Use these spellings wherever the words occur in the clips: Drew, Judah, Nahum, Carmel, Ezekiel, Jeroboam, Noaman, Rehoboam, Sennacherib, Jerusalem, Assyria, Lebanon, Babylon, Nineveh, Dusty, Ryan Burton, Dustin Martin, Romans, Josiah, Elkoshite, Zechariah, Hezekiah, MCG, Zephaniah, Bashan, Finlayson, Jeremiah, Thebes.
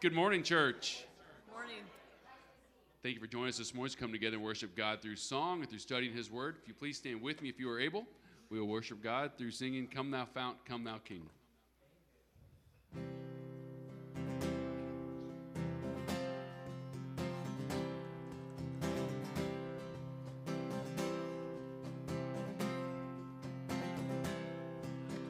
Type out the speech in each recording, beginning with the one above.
Good morning, church. Good morning. Thank you for joining us this morning to come together and worship God through song and through studying His Word. If you please stand with me if you are able, we will worship God through singing, Come Thou Fount, Come Thou King.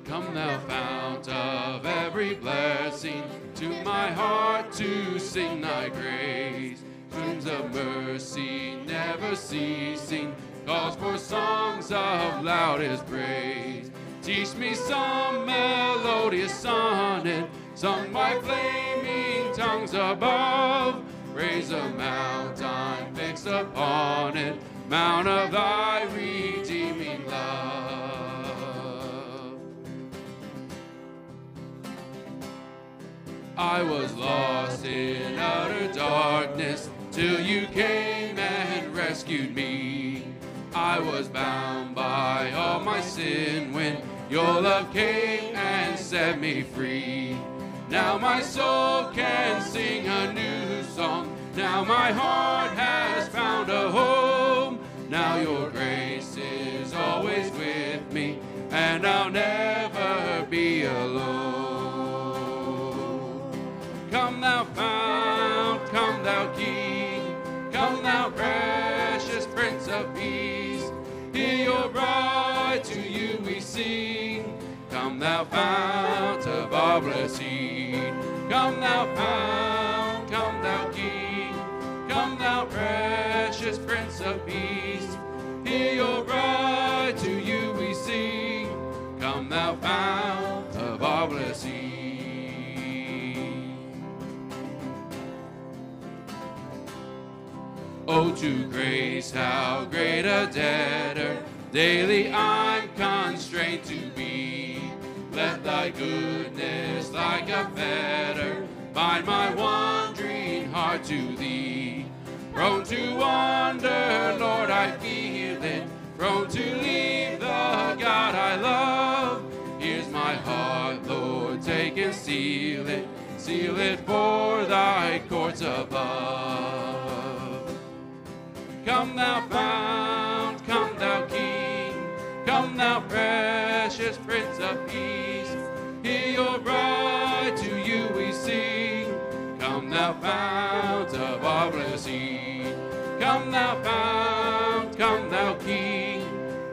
Come thou fount of every blessing, to my heart to sing thy grace. Streams of mercy never ceasing, calls for songs of loudest praise. Teach me some melodious sonnet, sung by flaming tongues above. Raise a mountain, fix upon it, mount of thy redeeming love. I was lost in utter darkness till you came and rescued me. I was bound by all my sin when your love came and set me free. Now my soul can sing a new song. Now my heart has found a home. Now your grace is always with me, and I'll never be alone. Come thou fount, come thou king, come thou precious prince of peace. Hear your bride, to you we sing. Come thou fount of our blessing. Come thou fount, come thou king, come thou precious prince of peace. Hear your bride, to you we sing. Come thou fount of our blessing. Oh, to grace, how great a debtor daily I'm constrained to be. Let thy goodness, like a fetter, bind my wandering heart to thee. Prone to wander, Lord, I feel it. Prone to leave the God I love. Here's my heart, Lord, take and seal it. Seal it for thy courts above. Come thou fount, come thou king, come thou precious prince of peace. Hear your bride, to you we sing. Come thou fount of our blessing. Come thou fount, come thou king,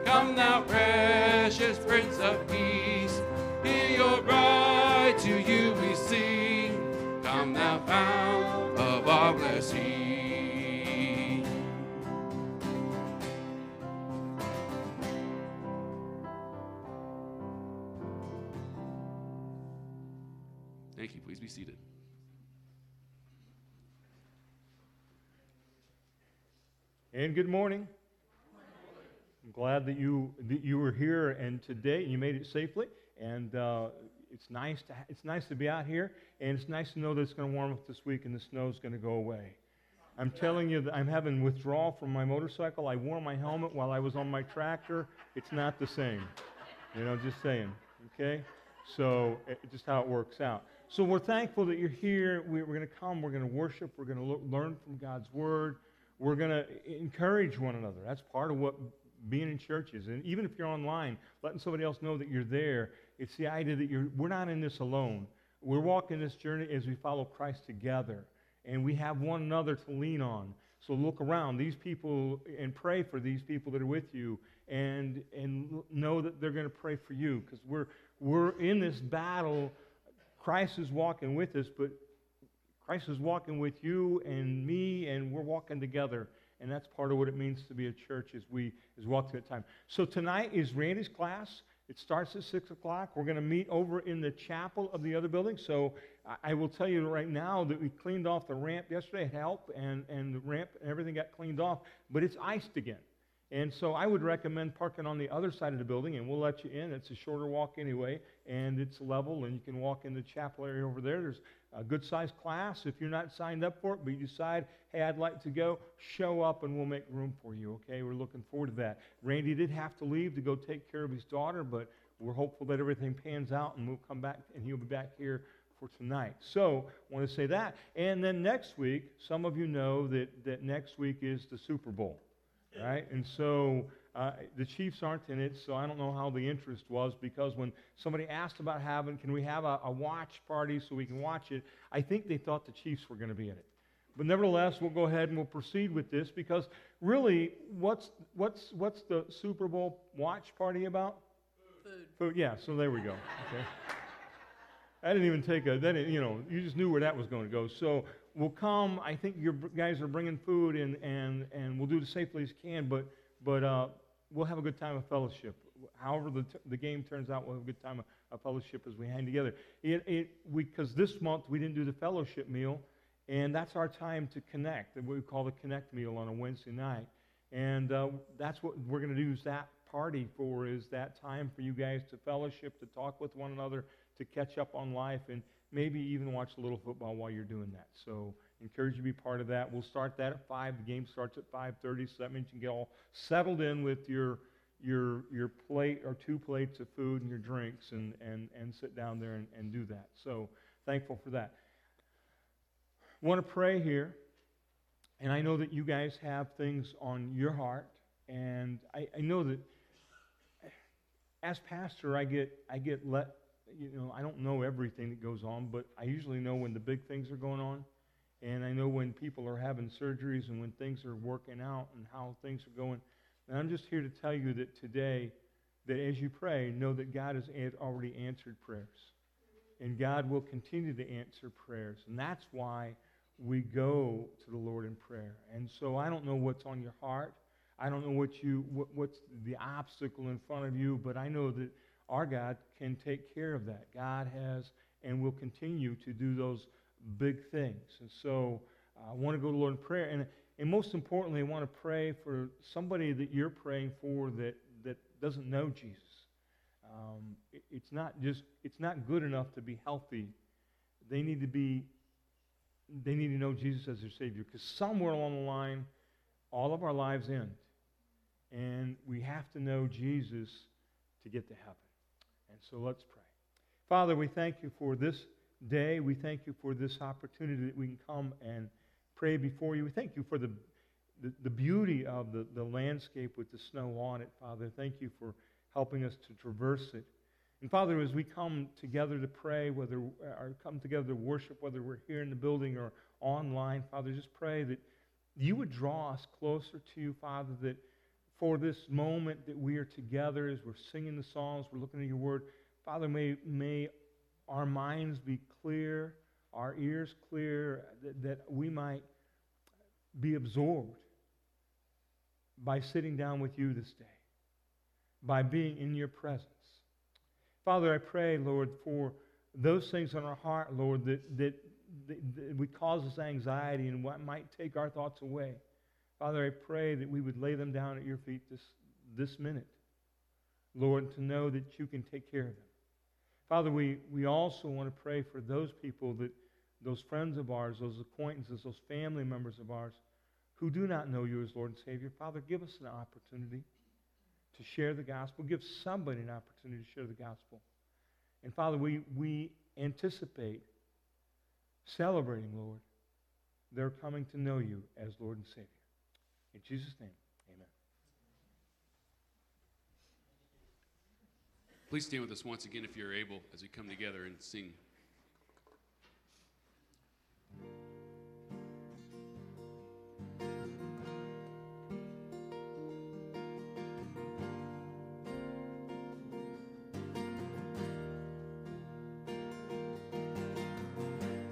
come thou precious prince of peace. Hear your bride, to you we sing. Come thou fount of our blessing. Thank you. Please be seated. And good morning. I'm glad that you were here and today you made it safely. And it's nice to be out here. And it's nice to know that it's going to warm up this week and the snow's going to go away. I'm telling you that I'm having withdrawal from my motorcycle. I wore my helmet while I was on my tractor. It's not the same. You know, just saying. Okay. So just how it works out. So we're thankful that you're here. We're going to come. We're going to worship. We're going to learn from God's Word. We're going to encourage one another. That's part of what being in church is. And even if you're online, letting somebody else know that you're there, it's the idea that we're not in this alone. We're walking this journey as we follow Christ together. And we have one another to lean on. So look around these people and pray for these people that are with you. And know that they're going to pray for you. Because we're in this battle. Christ is walking with us, but Christ is walking with you and me, and we're walking together. And that's part of what it means to be a church as we walk through that time. So tonight is Randy's class. It starts at 6 o'clock. We're going to meet over in the chapel of the other building. So I will tell you right now that we cleaned off the ramp yesterday. It helped, and the ramp and everything got cleaned off. But it's iced again. And so I would recommend parking on the other side of the building, and we'll let you in. It's a shorter walk anyway, and it's level, and you can walk in the chapel area over there. There's a good-sized class. If you're not signed up for it, but you decide, hey, I'd like to go, show up, and we'll make room for you, okay? We're looking forward to that. Randy did have to leave to go take care of his daughter, but we're hopeful that everything pans out, and we'll come back, and he'll be back here for tonight. So I want to say that. And then next week, some of you know that next week is the Super Bowl, right? And so the Chiefs aren't in it, so I don't know how the interest was, because when somebody asked about can we have a watch party so we can watch it, I think they thought the Chiefs were going to be in it. But nevertheless, we'll go ahead and we'll proceed with this, because really, what's the Super Bowl watch party about? Food. Yeah, so there we go. Okay. I didn't even take you just knew where that was going to go. So we'll come. I think your guys are bringing food, and we'll do it as safely as you can, but we'll have a good time of fellowship. However the game turns out, we'll have a good time of fellowship as we hang together. Because this month we didn't do the fellowship meal, and that's our time to connect, what we call the connect meal on a Wednesday night. And that's what we're going to use that party for, is that time for you guys to fellowship, to talk with one another, to catch up on life, and maybe even watch a little football while you're doing that. So encourage you to be part of that. We'll start that at 5. The game starts at 5:30, so that means you can get all settled in with your plate or 2 plates of food and your drinks, and sit down there and do that. So thankful for that. I want to pray here, and I know that you guys have things on your heart, and I know that as pastor, I don't know everything that goes on, but I usually know when the big things are going on, and I know when people are having surgeries and when things are working out and how things are going. And I'm just here to tell you that today, that as you pray, know that God has already answered prayers, and God will continue to answer prayers, and that's why we go to the Lord in prayer. And so I don't know what's on your heart. I don't know what's the obstacle in front of you, but I know that our God can take care of that. God has and will continue to do those big things. And so I want to go to the Lord in prayer. And most importantly, I want to pray for somebody that you're praying for that doesn't know Jesus. It's not good enough to be healthy. They need to know Jesus as their Savior, because somewhere along the line, all of our lives end, and we have to know Jesus to get to heaven. And so let's pray. Father, we thank you for this day. We thank you for this opportunity that we can come and pray before you. We thank you for the beauty of the landscape with the snow on it, Father. Thank you for helping us to traverse it. And Father, as we come together to pray, or come together to worship, whether we're here in the building or online, Father, just pray that you would draw us closer to you, Father, that for this moment that we are together, as we're singing the songs, we're looking at your word, Father, may our minds be clear, our ears clear, that we might be absorbed by sitting down with you this day, by being in your presence. Father, I pray, Lord, for those things in our heart, Lord, that would cause us anxiety and what might take our thoughts away. Father, I pray that we would lay them down at your feet this minute, Lord, to know that you can take care of them. Father, we also want to pray for those people, those friends of ours, those acquaintances, those family members of ours who do not know you as Lord and Savior. Father, give us an opportunity to share the gospel. Give somebody an opportunity to share the gospel. And Father, we anticipate celebrating, Lord, they're coming to know you as Lord and Savior. In Jesus' name, amen. Please stand with us once again if you're able as we come together and sing.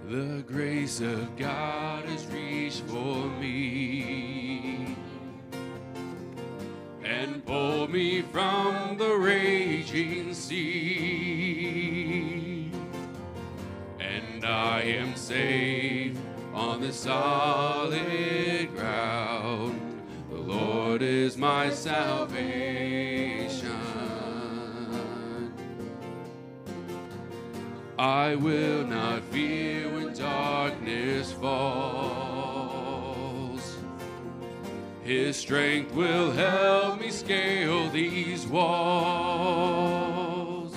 The grace of God has reached for me and pulled me from the raging sea, and I am safe on the solid ground. The Lord is my salvation. I will not fear when darkness falls. His strength will help me scale these walls.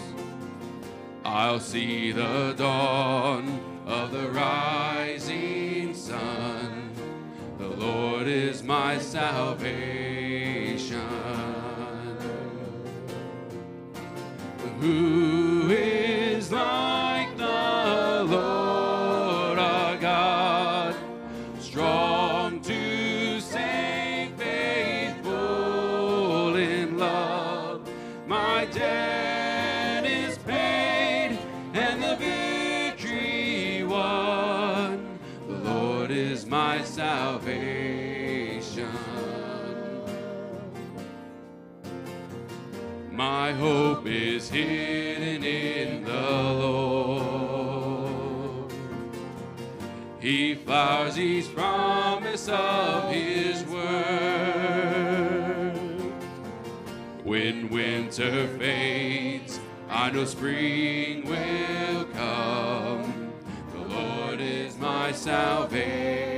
I'll see the dawn of the rising sun. The Lord is my salvation. Who is like the Lord our God, strong to save, faithful in love? My debt is paid and the victory won. The Lord is my salvation. My hope is hidden in the Lord. He flowers each promise of his word. When winter fades, I know spring will come. The Lord is my salvation.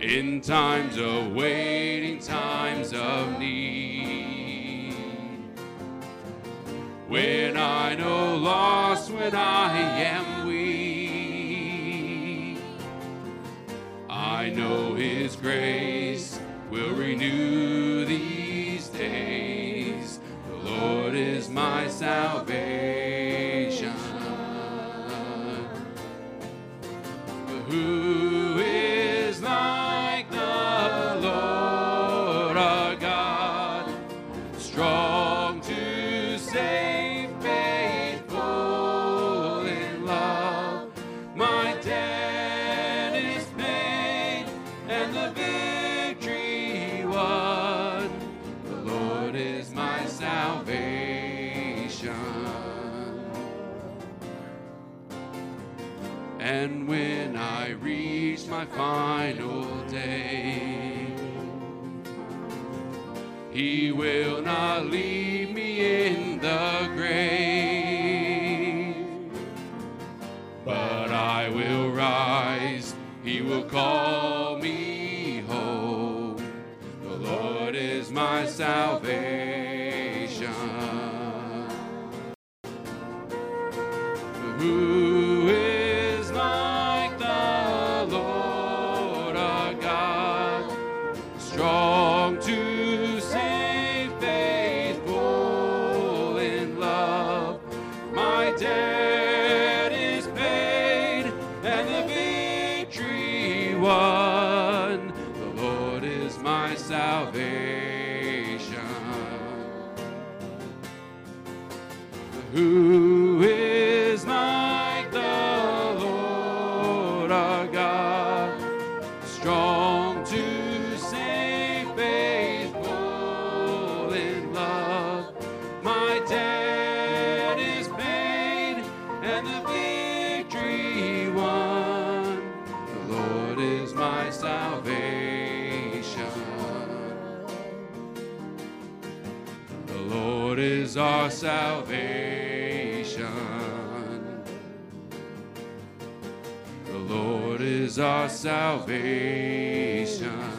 In times of waiting, times of need, when I know loss, when I am weak, I know his grace will renew these days. The Lord is my salvation. Who is like the Lord our God, strong to save, faithful in love. My debt is paid and the victory won. The Lord is my salvation. And when I reach my final day, he will not leave me in the grave, but I will rise. He will call me home. The Lord is my salvation. Who is like the Lord our God, strong to save, faithful in love? My debt is paid and the victory won. The Lord is my salvation. Who is like the Lord our God, strong to save, faithful in love? My debt is paid and the victory won. The Lord is my salvation. The Lord is our salvation. The Lord is our salvation.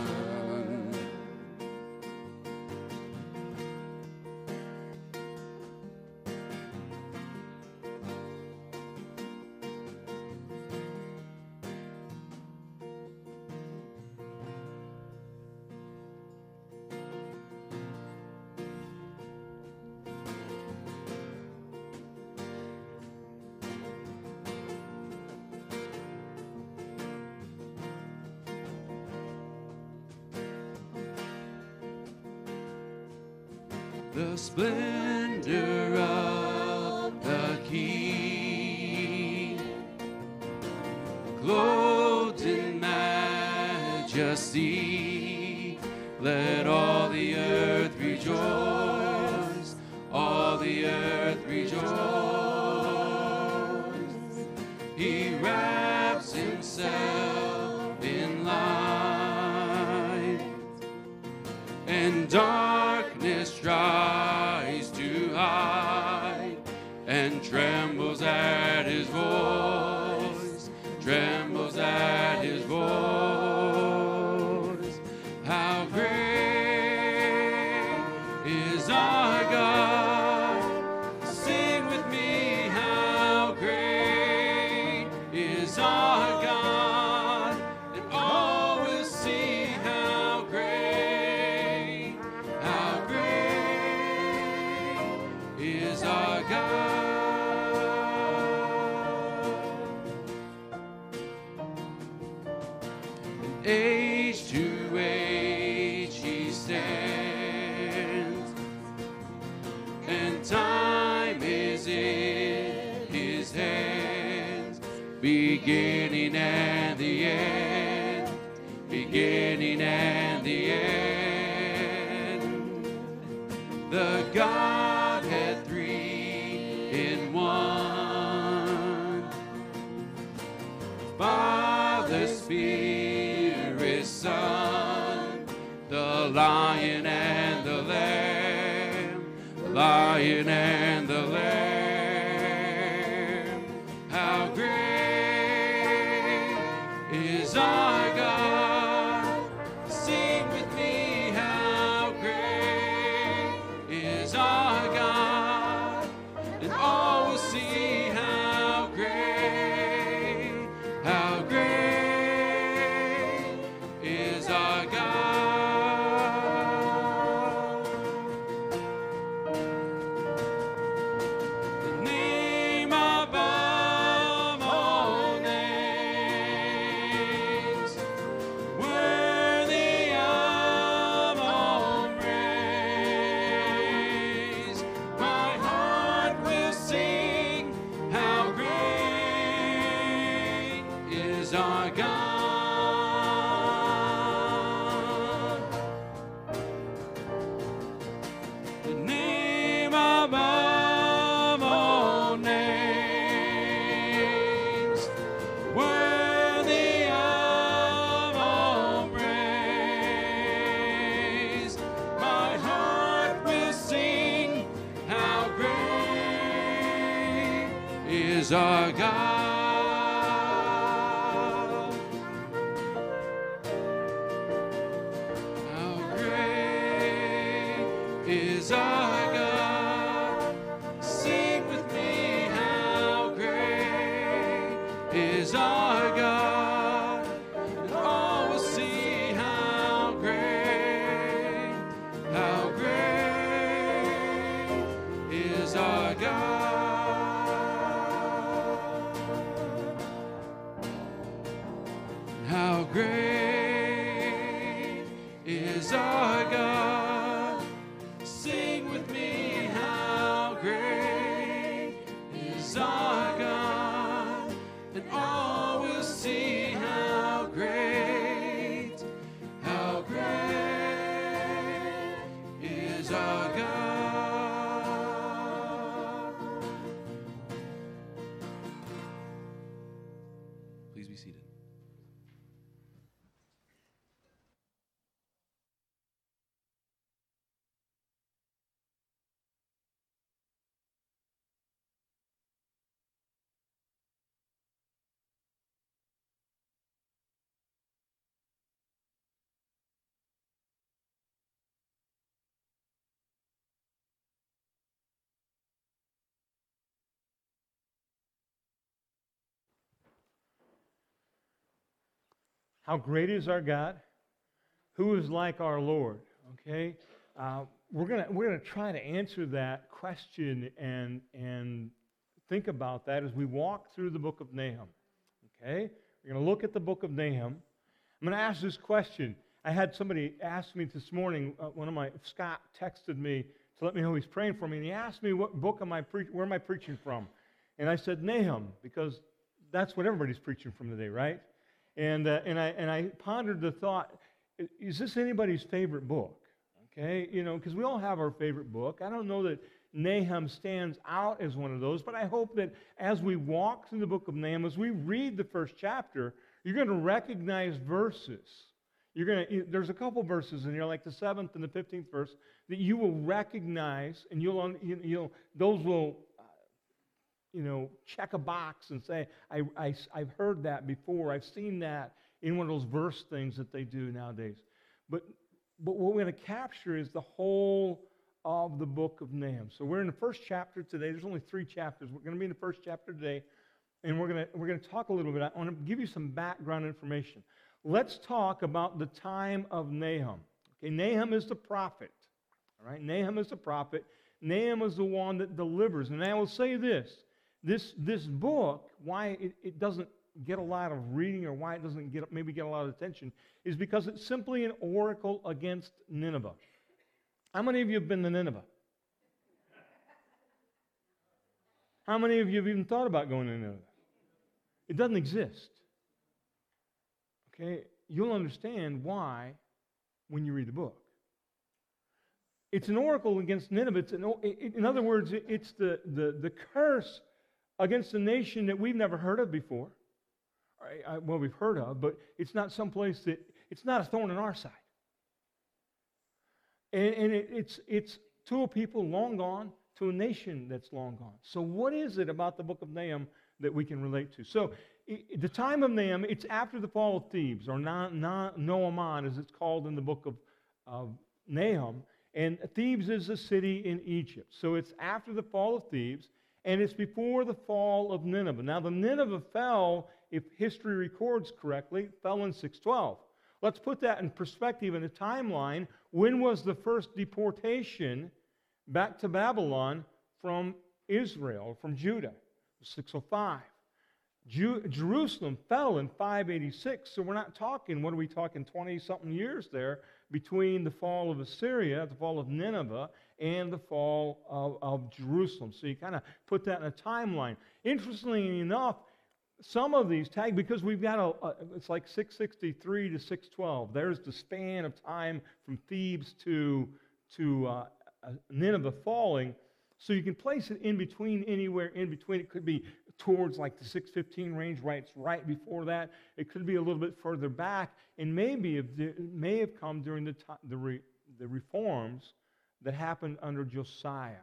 The splendor of the King, clothed in majesty, let all the earth rejoice, all the earth rejoice. He wraps himself in light, and darkness tries to hide, and trembles at his voice, trembles at his voice. How great is our is our God. And age to age he stands, and time is in his hands, beginning and the end, beginning and the end. The God Father, Spirit, Son, the Lion and the Lamb, Lion and the Lamb. How great is our God? Sing with me, how great is our God? And all will see how great. Our God, how great is our God? Sing with me, how great is our God? And all will see how great is our God. How great is our God? Sing with me, how great is our God? And all will see how great is our God. Please be seated. How great is our God? Who is like our Lord? Okay, we're gonna try to answer that question and think about that as we walk through the book of Nahum. Okay, we're gonna look at the book of Nahum. I'm gonna ask this question. I had somebody ask me this morning. Scott texted me to let me know he's praying for me, and he asked me what book am I where am I preaching from, and I said Nahum because that's what everybody's preaching from today, right? And I pondered the thought, is this anybody's favorite book? Okay, you know, because we all have our favorite book. I don't know that Nahum stands out as one of those, but I hope that as we walk through the book of Nahum, as we read the first chapter, you're going to recognize verses. There's a couple verses in here, like the 7th and the 15th verse, that you will recognize, and those will, check a box and say, I've heard that before. I've seen that in one of those verse things that they do nowadays. But what we're going to capture is the whole of the book of Nahum. So we're in the first chapter today. There's only 3 chapters. We're going to be in the first chapter today, and we're going to talk a little bit. I want to give you some background information. Let's talk about the time of Nahum. Okay, Nahum is the prophet. All right, Nahum is the prophet. Nahum is the one that delivers. And I will say this book, why it doesn't get a lot of reading, or why it doesn't maybe get a lot of attention, is because it's simply an oracle against Nineveh. How many of you have been to Nineveh? How many of you have even thought about going to Nineveh? It doesn't exist. Okay? You'll understand why when you read the book. It's an oracle against Nineveh. In other words, it's the curse against a nation that we've never heard of before. Well, we've heard of, but it's not someplace that, it's not a thorn in our side. And it's to a people long gone, to a nation that's long gone. So what is it about the book of Nahum that we can relate to? So the time of Nahum, it's after the fall of Thebes, or Noaman, as it's called in the book of Nahum. And Thebes is a city in Egypt. So it's after the fall of Thebes, and it's before the fall of Nineveh. Now, the Nineveh fell, if history records correctly, fell in 612. Let's put that in perspective in a timeline. When was the first deportation back to Babylon from Israel, from Judah? 605. Jerusalem fell in 586, so we're not talking, what are we talking, 20-something years there between the fall of Assyria, the fall of Nineveh, and the fall of Jerusalem. So you kind of put that in a timeline. Interestingly enough, some of these tag, because we've got it's like 663 to 612. There's the span of time from Thebes to Nineveh falling. So you can place it in between, anywhere in between. It could be towards like the 615 range, right? It's right before that. It could be a little bit further back, and maybe it may have come during the reforms that happened under Josiah.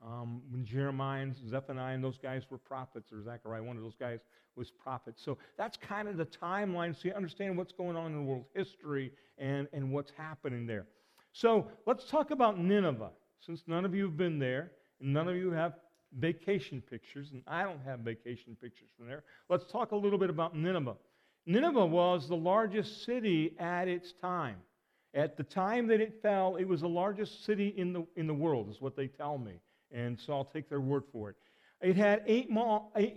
When Jeremiah and Zephaniah and those guys were prophets, or Zechariah, one of those guys was prophets. So that's kind of the timeline, so you understand what's going on in world history and what's happening there. So let's talk about Nineveh, since none of you have been there, and none of you have vacation pictures, and I don't have vacation pictures from there. Let's talk a little bit about Nineveh. Nineveh was the largest city at its time. At the time that it fell, it was the largest city in the world, is what they tell me. And so I'll take their word for it. It had 8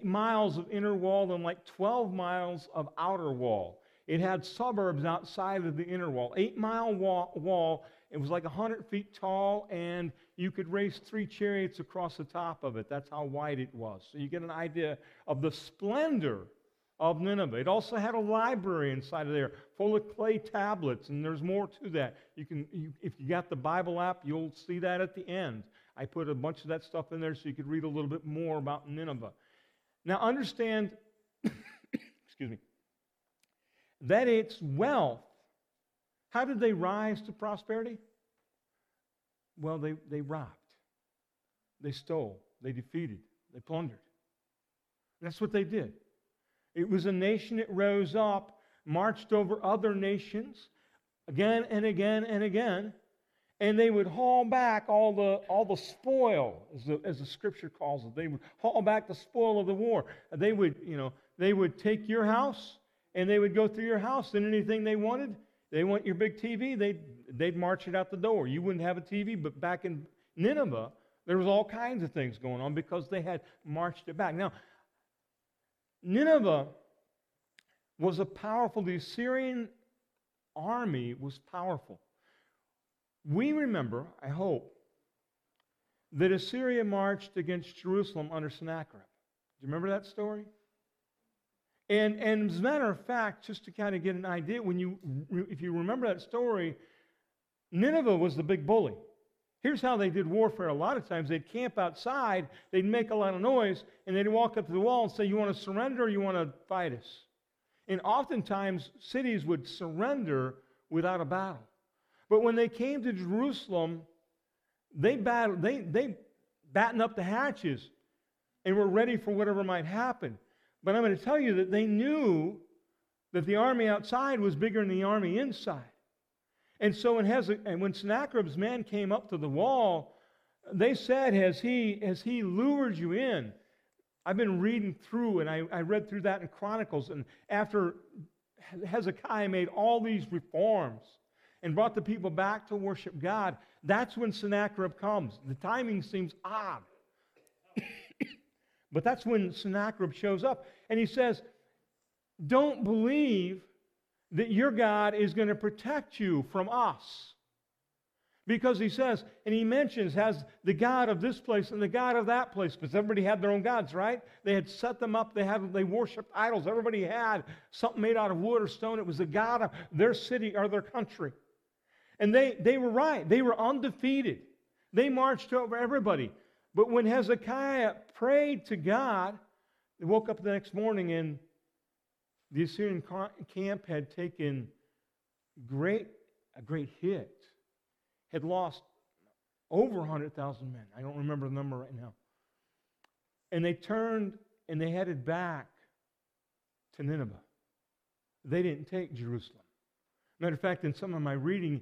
miles of inner wall and like 12 miles of outer wall. It had suburbs outside of the inner wall. 8 mile wall, it was like 100 feet tall, and you could race 3 chariots across the top of it. That's how wide it was. So you get an idea of the splendor of Nineveh. It also had a library inside of there full of clay tablets, and there's more to that. If you got the Bible app, you'll see that at the end. I put a bunch of that stuff in there so you could read a little bit more about Nineveh. Now understand, excuse me, that its wealth, how did they rise to prosperity? Well, they robbed. They stole. They defeated. They plundered. That's what they did. It was a nation that rose up, marched over other nations again and again and again, and they would haul back all the spoil, as the scripture calls it. They would haul back the spoil of the war. They would take your house, and they would go through your house, and anything they wanted, they want your big TV, they'd march it out the door. You wouldn't have a TV, but back in Nineveh, there was all kinds of things going on because they had marched it back. Now, Nineveh was the Assyrian army was powerful. We remember, I hope, that Assyria marched against Jerusalem under Sennacherib. Do you remember that story? And as a matter of fact, just to kind of get an idea, if you remember that story, Nineveh was the big bully. Here's how they did warfare a lot of times. They'd camp outside, they'd make a lot of noise, and they'd walk up to the wall and say, "You want to surrender or you want to fight us?" And oftentimes, cities would surrender without a battle. But when they came to Jerusalem, they battened up the hatches and were ready for whatever might happen. But I'm going to tell you that they knew that the army outside was bigger than the army inside. And so when Sennacherib's men came up to the wall, they said, has he lured you in? I've been reading through, and I read through that in Chronicles, and after Hezekiah made all these reforms and brought the people back to worship God, That's when Sennacherib comes. The timing seems odd. But that's when Sennacherib shows up. And he says, don't believe that your God is going to protect you from us. Because he says, and he mentions, has the God of this place and the God of that place. Because everybody had their own gods, right? They had set them up. They worshipped idols. Everybody had something made out of wood or stone. It was the God of their city or their country. And they were right. They were undefeated. They marched over everybody. But when Hezekiah prayed to God, they woke up the next morning and the Assyrian camp had taken a great hit. Had lost over 100,000 men. I don't remember the number right now. And they turned and they headed back to Nineveh. They didn't take Jerusalem. Matter of fact, in some of my reading,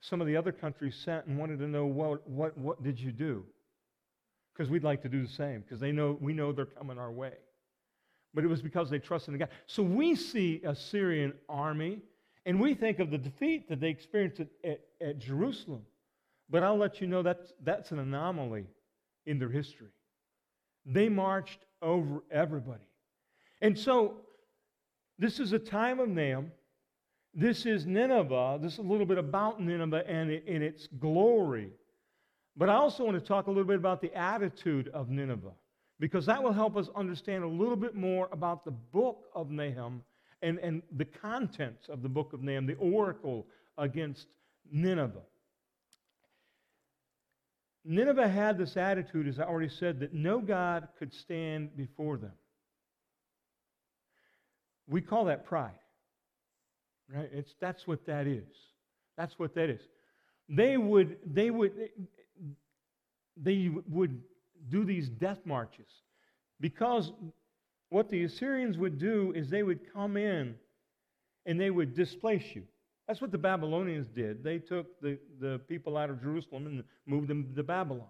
some of the other countries sent and wanted to know, what did you do? Because we'd like to do the same, because we know they're coming our way. But it was because they trusted in God. So we see a Syrian army, and we think of the defeat that they experienced at Jerusalem. But I'll let you know that's an anomaly in their history. They marched over everybody. And so this is a time of Nahum. This is Nineveh. This is a little bit about Nineveh and in its glory. But I also want to talk a little bit about the attitude of Nineveh, because that will help us understand a little bit more about the book of Nahum and the contents of the book of Nahum, the oracle against Nineveh. Nineveh had this attitude, as I already said, that no God could stand before them. We call that pride, right? That's what that is. That's what that is. They would do these death marches, because what the Assyrians would do is they would come in and they would displace you. That's what the Babylonians did. They took the people out of Jerusalem and moved them to Babylon.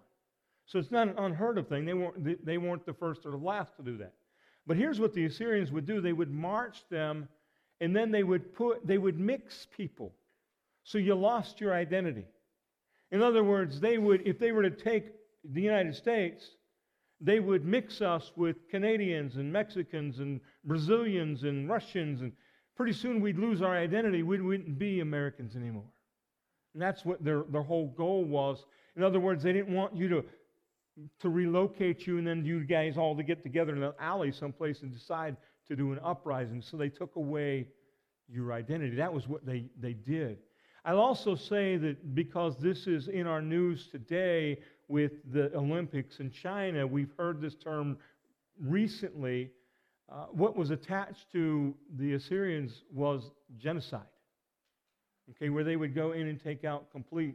So it's not an unheard of thing. They weren't the first or the last to do that. But here's what the Assyrians would do. They would march them, and then they would mix people. So you lost your identity. In other words, if they were to take the United States, they would mix us with Canadians and Mexicans and Brazilians and Russians, and pretty soon we'd lose our identity. We wouldn't be Americans anymore. And that's what their whole goal was. In other words, they didn't want you to relocate you and then you guys all to get together in an alley someplace and decide to do an uprising. So they took away your identity. That was what they did. I'll also say that because this is in our news today with the Olympics in China, we've heard this term recently. What was attached to the Assyrians was genocide, okay, where they would go in and take out complete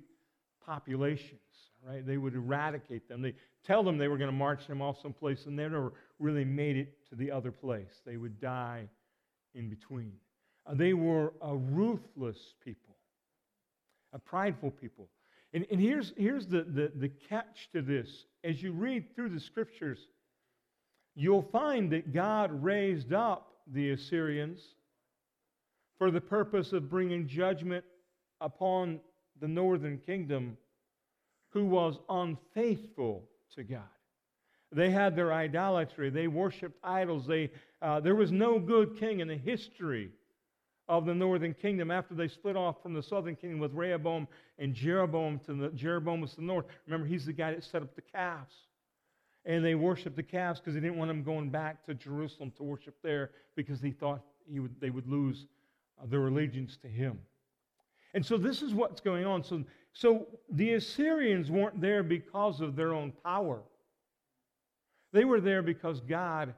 populations, right? They would eradicate them. They tell them they were going to march them off someplace, and they never really made it to the other place. They would die in between. They were a ruthless people, a prideful people. And here's the catch to this. As you read through the scriptures, you'll find that God raised up the Assyrians for the purpose of bringing judgment upon the northern kingdom, who was unfaithful to God. They had their idolatry. They worshipped idols. There was no good king in the history of the northern kingdom after they split off from the southern kingdom with Rehoboam and Jeroboam. Jeroboam was to the north. Remember, he's the guy that set up the calves. And they worshiped the calves because they didn't want them going back to Jerusalem to worship there, because he thought they would lose their allegiance to him. And so this is what's going on. So the Assyrians weren't there because of their own power. They were there because God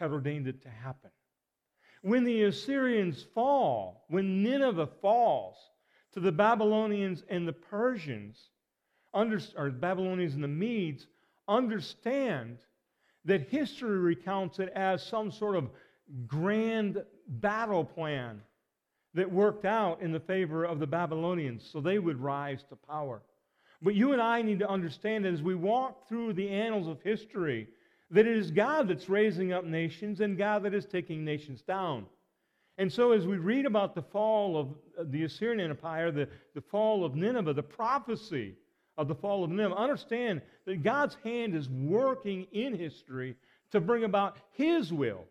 had ordained it to happen. When the Assyrians fall, when Nineveh falls to the Babylonians and the Persians, or Babylonians and the Medes, understand that history recounts it as some sort of grand battle plan that worked out in the favor of the Babylonians, so they would rise to power. But you and I need to understand that as we walk through the annals of history, that it is God that's raising up nations and God that is taking nations down. And so as we read about the fall of the Assyrian Empire, the fall of Nineveh, the prophecy of the fall of Nineveh. Understand that God's hand is working in history to bring about His will.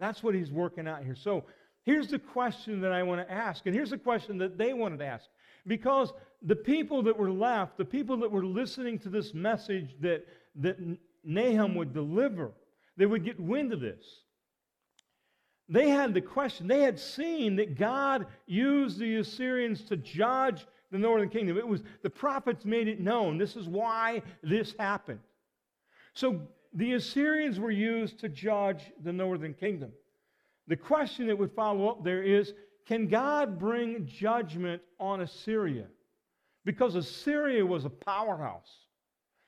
That's what He's working out here. So here's the question that I want to ask, and here's the question that they wanted to ask. Because the people that were left, the people that were listening to this message that Nahum would deliver, they would get wind of this. They had the question. They had seen that God used the Assyrians to judge the northern kingdom. It was the prophets made it known. This is why this happened. So the Assyrians were used to judge the northern kingdom. The question that would follow up there is, can God bring judgment on Assyria? Because Assyria was a powerhouse.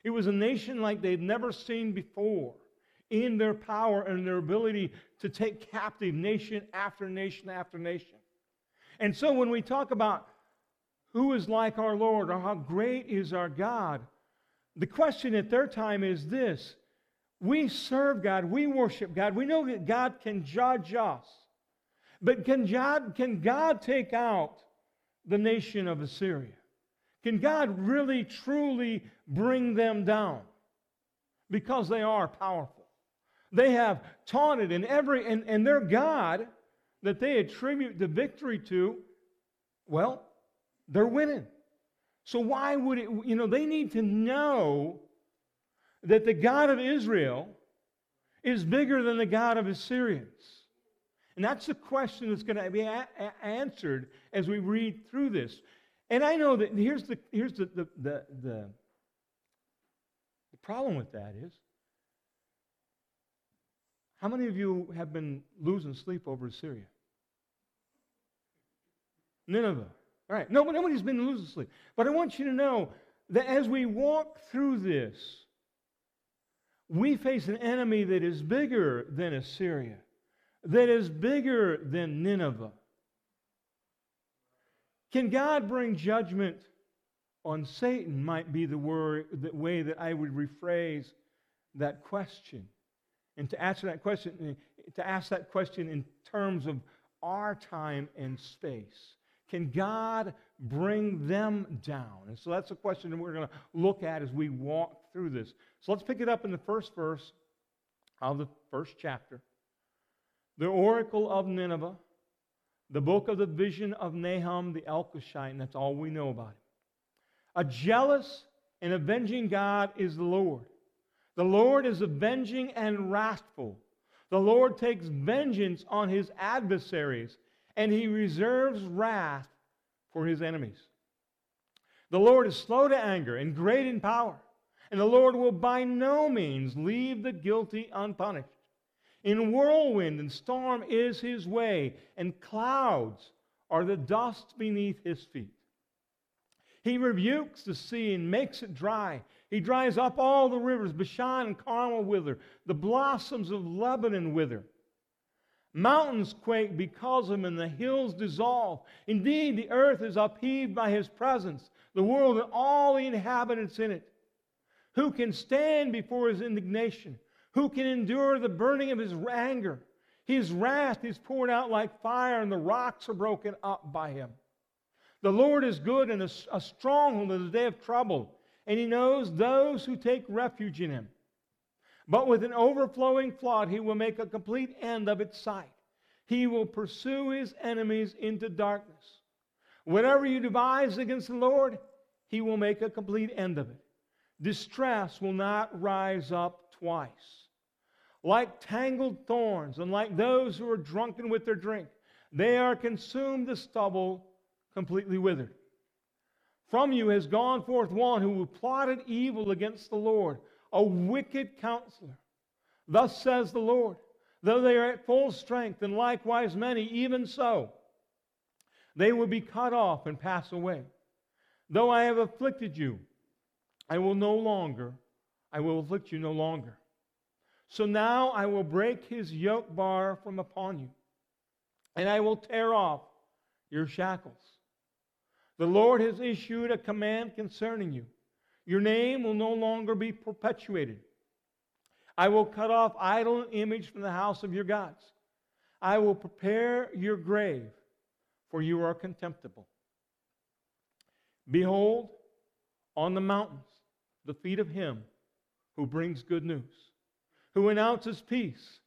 It was a nation like they'd never seen before in their power and their ability to take captive nation after nation after nation. And so when we talk about who is like our Lord or how great is our God, the question at their time is this: we serve God, we worship God, we know that God can judge us. But can God take out the nation of Assyria? Can God really, truly bring them down? Because they are powerful. They have taunted and their God that they attribute the victory to, well, they're winning. So why would it, they need to know that the God of Israel is bigger than the God of Assyrians. And that's the question that's going to be answered as we read through this. And I know that here's the problem with that is, how many of you have been losing sleep over Assyria? Nineveh. All right. No, nobody's been losing sleep. But I want you to know that as we walk through this, we face an enemy that is bigger than Assyria, that is bigger than Nineveh. Can God bring judgment on Satan? Might be the way that I would rephrase that question. And to answer that question, to ask that question in terms of our time and space. Can God bring them down? And so that's a question that we're going to look at as we walk through this. So let's pick it up in the first verse of the first chapter. The Oracle of Nineveh, the book of the vision of Nahum the Elkoshite, and that's all we know about him. A jealous and avenging God is the Lord. The Lord is avenging and wrathful. The Lord takes vengeance on His adversaries, and He reserves wrath for His enemies. The Lord is slow to anger and great in power, and the Lord will by no means leave the guilty unpunished. In whirlwind and storm is His way, and clouds are the dust beneath His feet. He rebukes the sea and makes it dry. He dries up all the rivers. Bashan and Carmel wither. The blossoms of Lebanon wither. Mountains quake because of Him, and the hills dissolve. Indeed, the earth is upheaved by His presence, the world and all the inhabitants in it. Who can stand before His indignation? Who can endure the burning of His anger? His wrath is poured out like fire, and the rocks are broken up by Him. The Lord is good and a stronghold in the day of trouble, and He knows those who take refuge in Him. But with an overflowing flood, He will make a complete end of its sight. He will pursue His enemies into darkness. Whatever you devise against the Lord, He will make a complete end of it. Distress will not rise up twice. Like tangled thorns, and like those who are drunken with their drink, they are consumed as stubble, completely withered. From you has gone forth one who plotted evil against the Lord, a wicked counselor. Thus says the Lord, though they are at full strength, and likewise many, even so, they will be cut off and pass away. Though I have afflicted you, I will afflict you no longer. So now I will break His yoke bar from upon you, and I will tear off your shackles. The Lord has issued a command concerning you. Your name will no longer be perpetuated. I will cut off idol and image from the house of your gods. I will prepare your grave, for you are contemptible. Behold, on the mountains the feet of him who brings good news, who announces peace.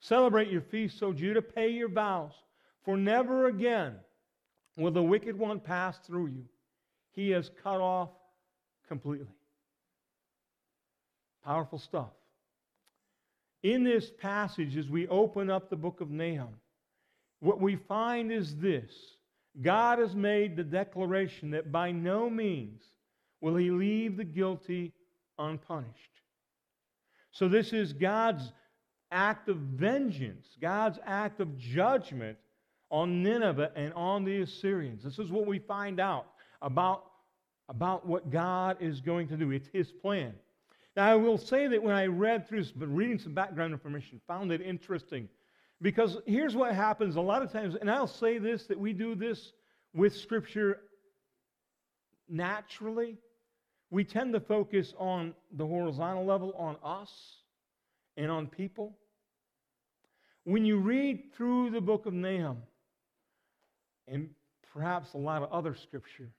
Celebrate your feast, O Judah, pay your vows, for never again will the wicked one pass through you. He is cut off completely. Powerful stuff. In this passage, as we open up the book of Nahum, what we find is this: God has made the declaration that by no means will he leave the guilty unpunished. So this is God's act of vengeance, God's act of judgment on Nineveh and on the Assyrians. This is what we find out about what God is going to do. It's his plan. Now, I will say that when I read through this, but reading some background information, found it interesting. Because here's what happens a lot of times, and I'll say this, that we do this with Scripture naturally. We tend to focus on the horizontal level, on us and on people. When you read through the book of Nahum, and perhaps a lot of other Scripture,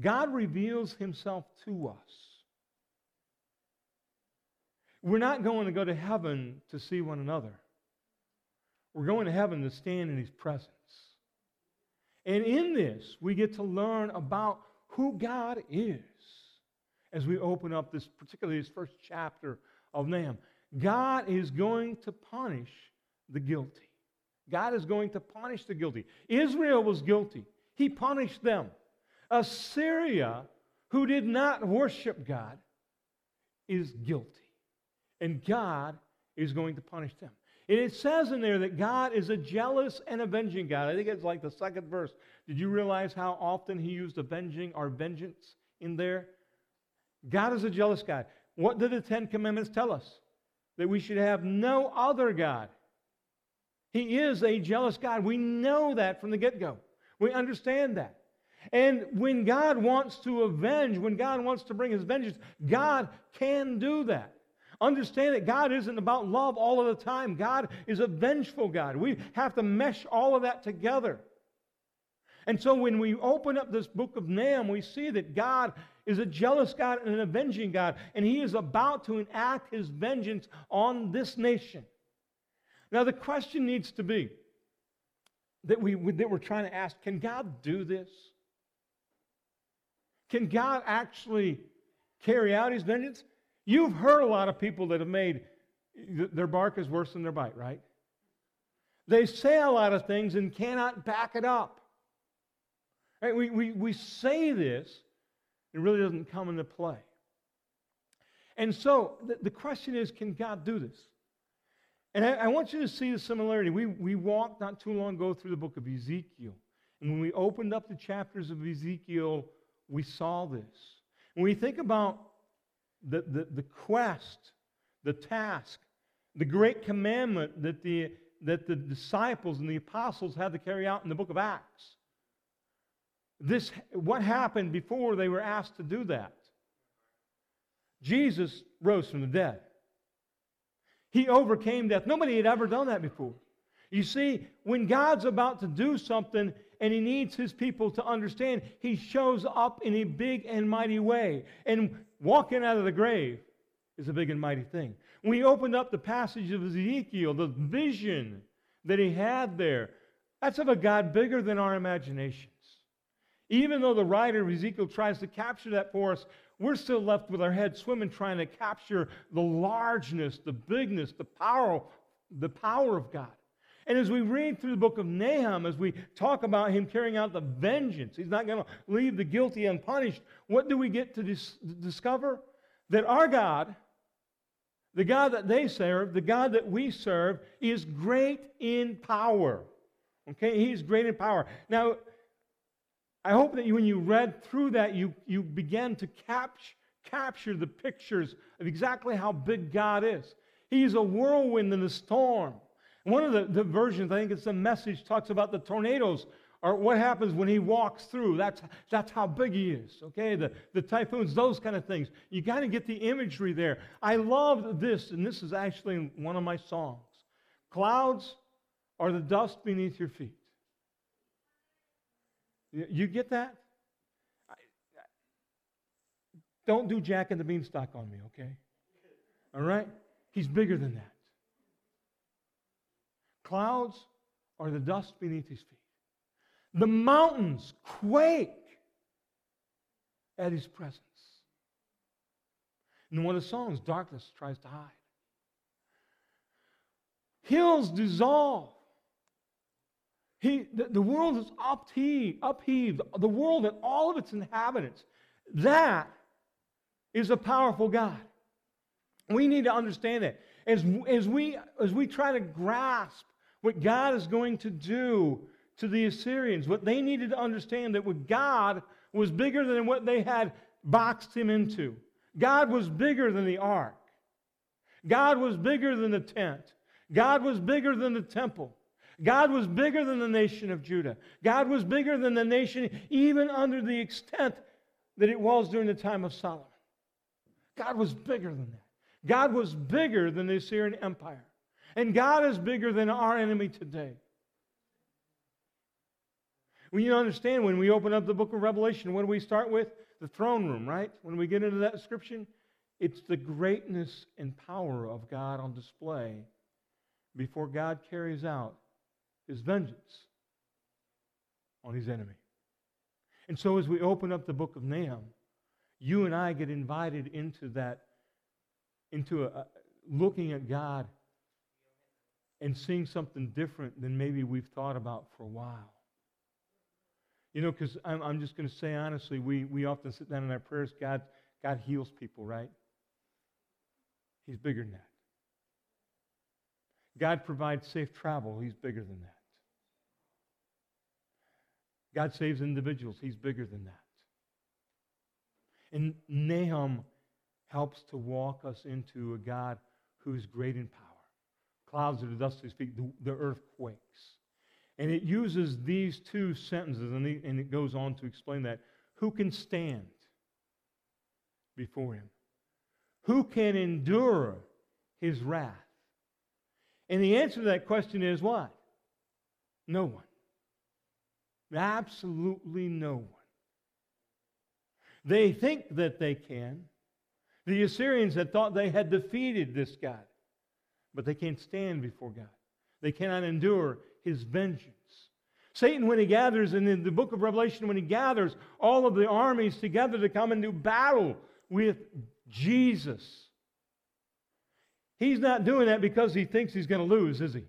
God reveals himself to us. We're not going to go to heaven to see one another. We're going to heaven to stand in his presence. And in this, we get to learn about who God is as we open up this, particularly this first chapter of Nahum. God is going to punish the guilty. God is going to punish the guilty. Israel was guilty. He punished them. Assyria, who did not worship God, is guilty. And God is going to punish them. And it says in there that God is a jealous and avenging God. I think it's like the second verse. Did you realize how often he used avenging or vengeance in there? God is a jealous God. What did the Ten Commandments tell us? That we should have no other God. He is a jealous God. We know that from the get-go. We understand that. And when God wants to avenge, when God wants to bring his vengeance, God can do that. Understand that God isn't about love all of the time. God is a vengeful God. We have to mesh all of that together. And so when we open up this book of Nahum, we see that God is a jealous God and an avenging God, and he is about to enact his vengeance on this nation. Now the question needs to be, that we're trying to ask, can God do this? Can God actually carry out his vengeance? You've heard a lot of people that have made their bark is worse than their bite, right? They say a lot of things and cannot back it up. Right? We say this, it really doesn't come into play. And so the question is, can God do this? And I want you to see the similarity. We walked not too long ago through the book of Ezekiel. And when we opened up the chapters of Ezekiel, we saw this. When we think about the quest, the task, the great commandment that the disciples and the apostles had to carry out in the book of Acts. This, what happened before they were asked to do that? Jesus rose from the dead. He overcame death. Nobody had ever done that before. You see, when God's about to do something, and he needs his people to understand, he shows up in a big and mighty way. And walking out of the grave is a big and mighty thing. We opened up the passage of Ezekiel, the vision that he had there. That's of a God bigger than our imaginations. Even though the writer of Ezekiel tries to capture that for us, we're still left with our heads swimming trying to capture the largeness, the bigness, the power of God. And as we read through the book of Nahum, as we talk about him carrying out the vengeance, he's not going to leave the guilty unpunished, what do we get to discover? That our God, the God that they serve, the God that we serve, is great in power. Okay, he's great in power. Now, I hope that when you read through that, you began to capture the pictures of exactly how big God is. He's a whirlwind in a storm. One of the versions, I think it's the Message, talks about the tornadoes, or what happens when he walks through. That's how big he is, okay? The typhoons, those kind of things. You got to get the imagery there. I love this, and this is actually one of my songs. Clouds are the dust beneath your feet. You get that? Don't do Jack and the Beanstalk on me, okay? All right? He's bigger than that. Clouds are the dust beneath his feet. The mountains quake at his presence. In one of the Psalms, darkness tries to hide. Hills dissolve. The world is upheaved. The world and all of its inhabitants. That is a powerful God. We need to understand that. As we try to grasp what God is going to do to the Assyrians, what they needed to understand that what God was bigger than what they had boxed him into. God was bigger than the ark. God was bigger than the tent. God was bigger than the temple. God was bigger than the nation of Judah. God was bigger than the nation, even under the extent that it was during the time of Solomon. God was bigger than that. God was bigger than the Assyrian Empire. And God is bigger than our enemy today. We need to understand when we open up the book of Revelation, what do we start with? The throne room, right? When we get into that description, it's the greatness and power of God on display before God carries out his vengeance on his enemy. And so as we open up the book of Nahum, you and I get invited into that, into looking at God and seeing something different than maybe we've thought about for a while. You know, because I'm just going to say honestly, we often sit down in our prayers, God heals people, right? He's bigger than that. God provides safe travel. He's bigger than that. God saves individuals. He's bigger than that. And Nahum helps to walk us into a God who's great in power. Clouds are the dust of his feet. The earth quakes. And it uses these two sentences, and it goes on to explain that. Who can stand before him? Who can endure his wrath? And the answer to that question is what? No one. Absolutely no one. They think that they can. The Assyrians had thought they had defeated this God, but they can't stand before God. They cannot endure his vengeance. Satan, when he gathers, and in the book of Revelation, when he gathers all of the armies together to come and do battle with Jesus, he's not doing that because he thinks he's going to lose, is he?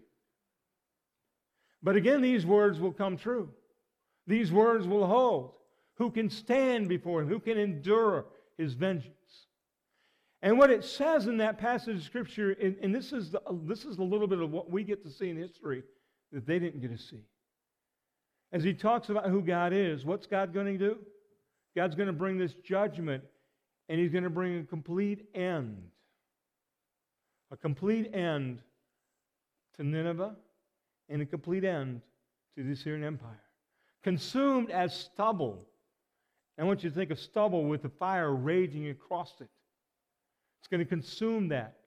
But again, these words will come true. These words will hold. Who can stand before him? Who can endure his vengeance? And what it says in that passage of Scripture, and this is a little bit of what we get to see in history that they didn't get to see. As he talks about who God is, what's God going to do? God's going to bring this judgment, and he's going to bring a complete end. A complete end to Nineveh and a complete end to the Assyrian Empire. Consumed as stubble. I want you to think of stubble with the fire raging across it. It's going to consume that.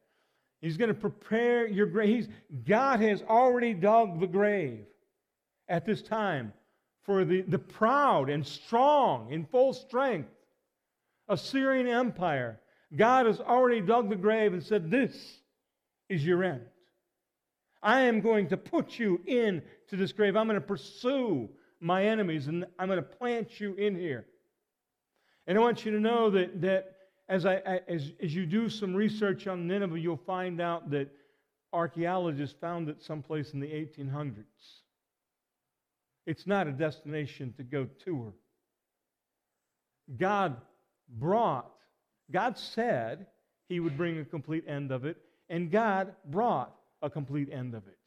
He's going to prepare your grave. God has already dug the grave at this time for the proud and strong, in full strength, Assyrian Empire. God has already dug the grave and said, this is your end. I am going to put you into this grave. I'm going to pursue my enemies, and I'm going to plant you in here. And I want you to know that as you do some research on Nineveh, you'll find out that archaeologists found it someplace in the 1800s. It's not a destination to go tour. God said he would bring a complete end of it, and God brought a complete end of it.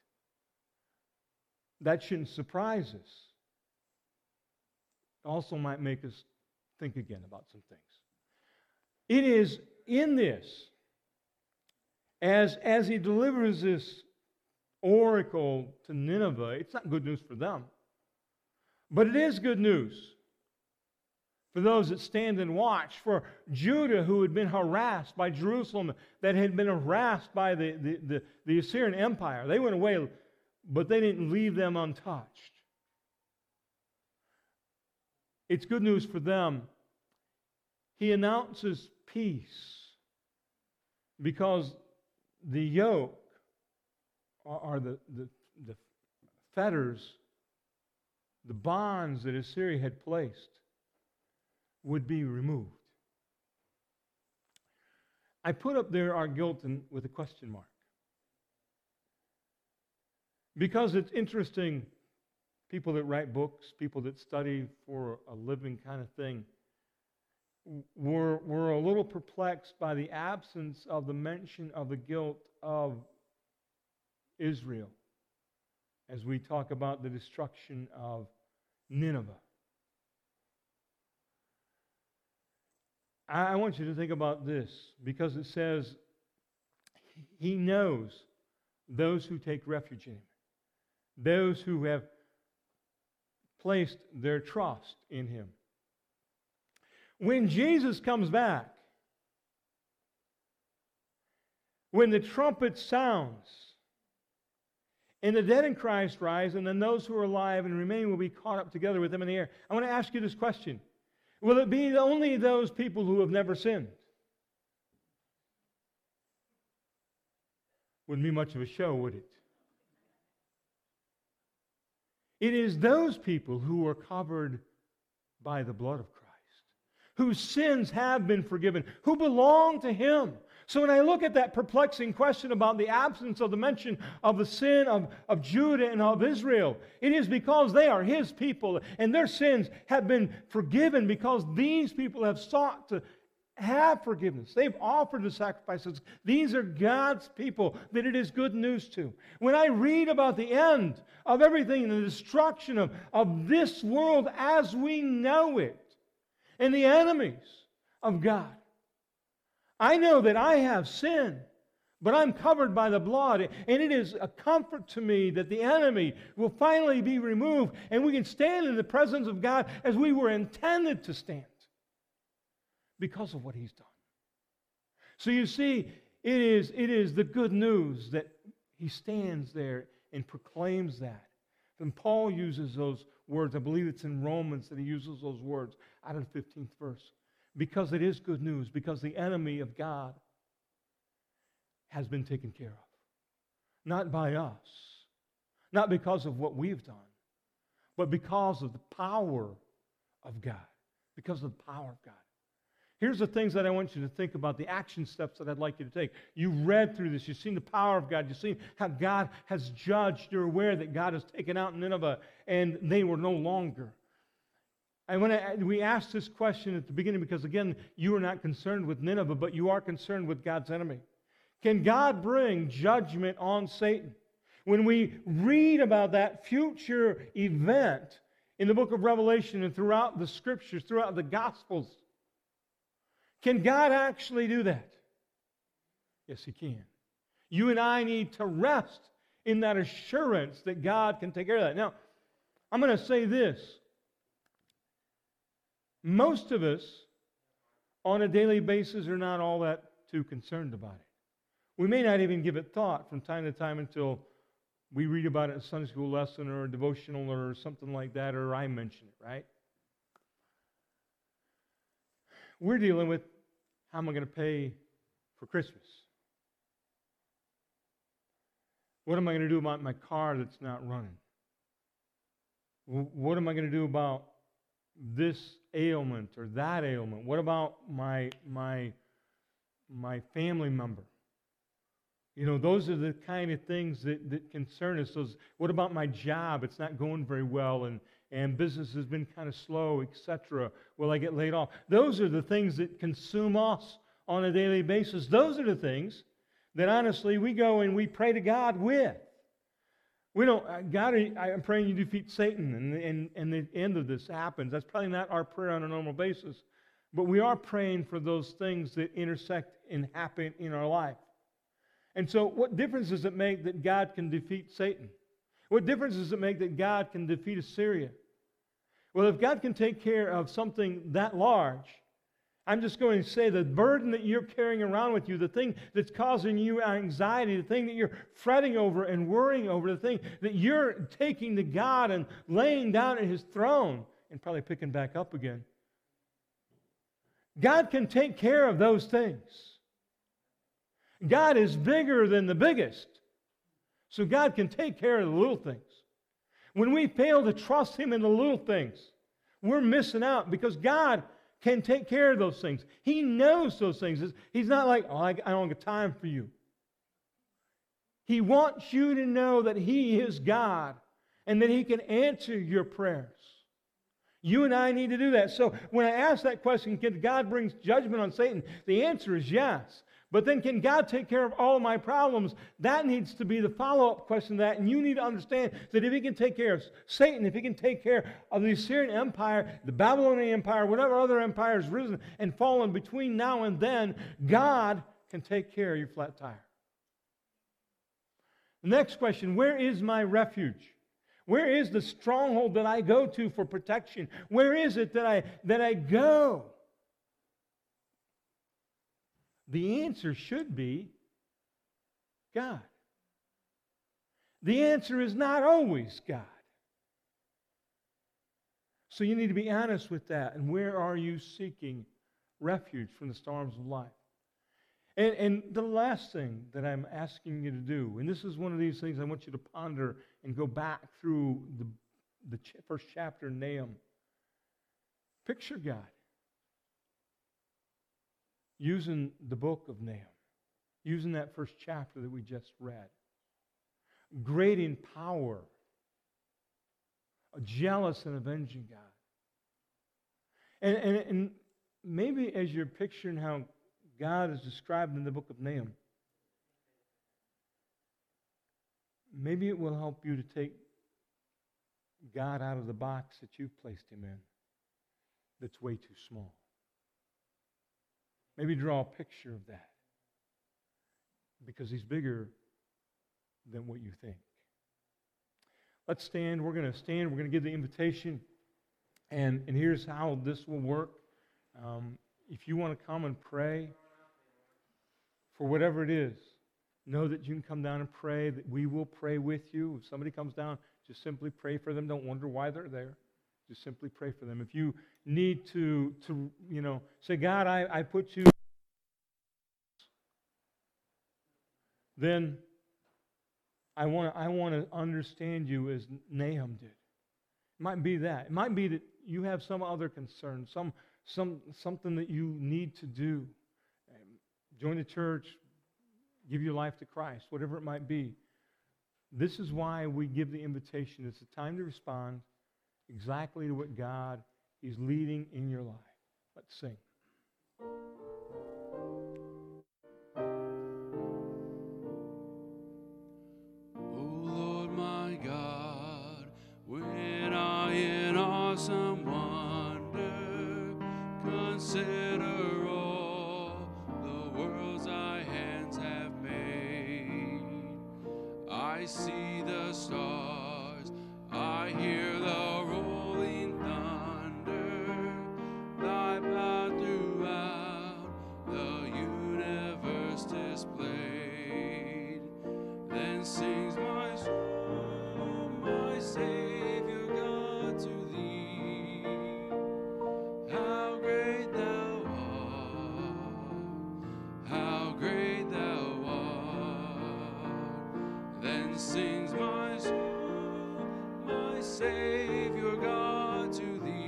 That shouldn't surprise us. It also might make us think again about some things. It is in this, as he delivers this oracle to Nineveh, it's not good news for them, but it is good news for those that stand and watch, for Judah who had been harassed by Jerusalem, that had been harassed by the Assyrian Empire. They went away, but they didn't leave them untouched. It's good news for them. He announces peace, because the yoke are the fetters, the bonds that Assyria had placed would be removed. I put up there our guilt with a question mark, because it's interesting. People that write books, people that study for a living kind of thing, were a little perplexed by the absence of the mention of the guilt of Israel as we talk about the destruction of Nineveh. I want you to think about this, because it says, He knows those who take refuge in Him, those who have placed their trust in Him. When Jesus comes back, when the trumpet sounds, and the dead in Christ rise, and then those who are alive and remain will be caught up together with them in the air. I want to ask you this question. Will it be only those people who have never sinned? Wouldn't be much of a show, would it? It is those people who are covered by the blood of Christ, whose sins have been forgiven, who belong to Him. So when I look at that perplexing question about the absence of the mention of the sin of Judah and of Israel, it is because they are His people and their sins have been forgiven, because these people have sought to have forgiveness. They've offered the sacrifices. These are God's people that it is good news to. When I read about the end of everything and the destruction of this world as we know it and the enemies of God, I know that I have sinned, but I'm covered by the blood, and it is a comfort to me that the enemy will finally be removed and we can stand in the presence of God as we were intended to stand, because of what He's done. So you see, it is the good news that He stands there and proclaims that. And Paul uses those words. I believe it's in Romans that he uses those words out of the 15th verse. Because it is good news, because the enemy of God has been taken care of. Not by us, not because of what we've done, but because of the power of God. Because of the power of God. Here's the things that I want you to think about, the action steps that I'd like you to take. You read through this. You've seen the power of God. You've seen how God has judged. You're aware that God has taken out Nineveh, and they were no longer. We asked this question at the beginning because, again, you are not concerned with Nineveh, but you are concerned with God's enemy. Can God bring judgment on Satan? When we read about that future event in the book of Revelation and throughout the Scriptures, throughout the Gospels, can God actually do that? Yes, He can. You and I need to rest in that assurance that God can take care of that. Now, I'm going to say this. Most of us, on a daily basis, are not all that too concerned about it. We may not even give it thought from time to time until we read about it in a Sunday school lesson or a devotional or something like that, or I mention it, right? We're dealing with, how am I going to pay for Christmas? What am I going to do about my car that's not running? What am I going to do about this ailment or that ailment? What about my family member? You know, those are the kind of things that concern us. Those, what about my job? It's not going very well, and business has been kind of slow, etc. Will I get laid off? Those are the things that consume us on a daily basis. Those are the things that, honestly, we go and we pray to God with. We don't, God, I'm praying You defeat Satan, and the end of this happens. That's probably not our prayer on a normal basis, but we are praying for those things that intersect and happen in our life. And so what difference does it make that God can defeat Satan? What difference does it make that God can defeat Assyria? Well, if God can take care of something that large, I'm just going to say the burden that you're carrying around with you, the thing that's causing you anxiety, the thing that you're fretting over and worrying over, the thing that you're taking to God and laying down at His throne and probably picking back up again, God can take care of those things. God is bigger than the biggest. So God can take care of the little things. When we fail to trust Him in the little things, we're missing out because God can take care of those things. He knows those things. He's not like, oh, I don't have time for you. He wants you to know that He is God and that He can answer your prayers. You and I need to do that. So when I ask that question, can God bring judgment on Satan? The answer is yes. But then can God take care of all my problems? That needs to be the follow-up question to that. And you need to understand that if He can take care of Satan, if He can take care of the Assyrian Empire, the Babylonian Empire, whatever other empire has risen and fallen between now and then, God can take care of your flat tire. The next question, where is my refuge? Where is the stronghold that I go to for protection? Where is it that I go? The answer should be God. The answer is not always God. So you need to be honest with that. And where are you seeking refuge from the storms of life? And the last thing that I'm asking you to do, and this is one of these things I want you to ponder and go back through the first chapter in Nahum. Picture God using the book of Nahum, using that first chapter that we just read. Great in power, a jealous and avenging God. And maybe as you're picturing how God is described in the book of Nahum, maybe it will help you to take God out of the box that you've placed Him in that's way too small. Maybe draw a picture of that, because He's bigger than what you think. Let's stand. We're going to stand. We're going to give the invitation. And here's how this will work. If you want to come and pray for whatever it is, know that you can come down and pray, that we will pray with you. If somebody comes down, just simply pray for them. Don't wonder why they're there. Just simply pray for them. If you need to say, God, I put you, then I want to understand you as Nahum did. It might be that. It might be that you have some other concern, something that you need to do. Join the church, give your life to Christ, whatever it might be. This is why we give the invitation. It's the time to respond exactly to what God is leading in your life. Let's sing. Oh Lord my God, when I in awesome wonder consider all the worlds thy hands have made, I see the stars, I hear the Savior God, to Thee.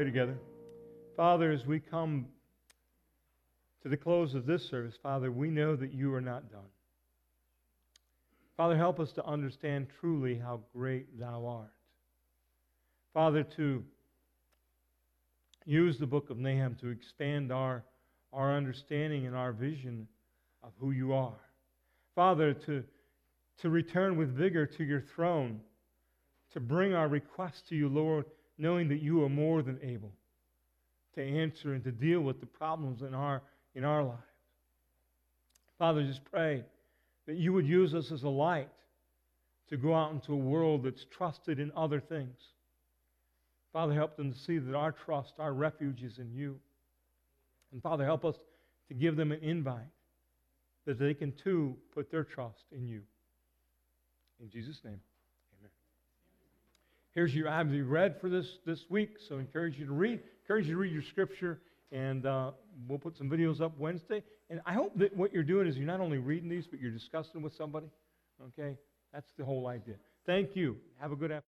Pray together. Father, as we come to the close of this service, Father, we know that you are not done. Father, help us to understand truly how great thou art. Father, to use the book of Nahum to expand our understanding and our vision of who you are. Father, to return with vigor to your throne, to bring our requests to you, Lord, knowing that you are more than able to answer and to deal with the problems in our lives. Father, just pray that you would use us as a light to go out into a world that's trusted in other things. Father, help them to see that our trust, our refuge is in you. And Father, help us to give them an invite that they can too put their trust in you. In Jesus' name, amen. Here's your I've read for this week, so I encourage you to read. Encourage you to read your scripture, and we'll put some videos up Wednesday. And I hope that what you're doing is you're not only reading these, but you're discussing with somebody. Okay? That's the whole idea. Thank you. Have a good afternoon.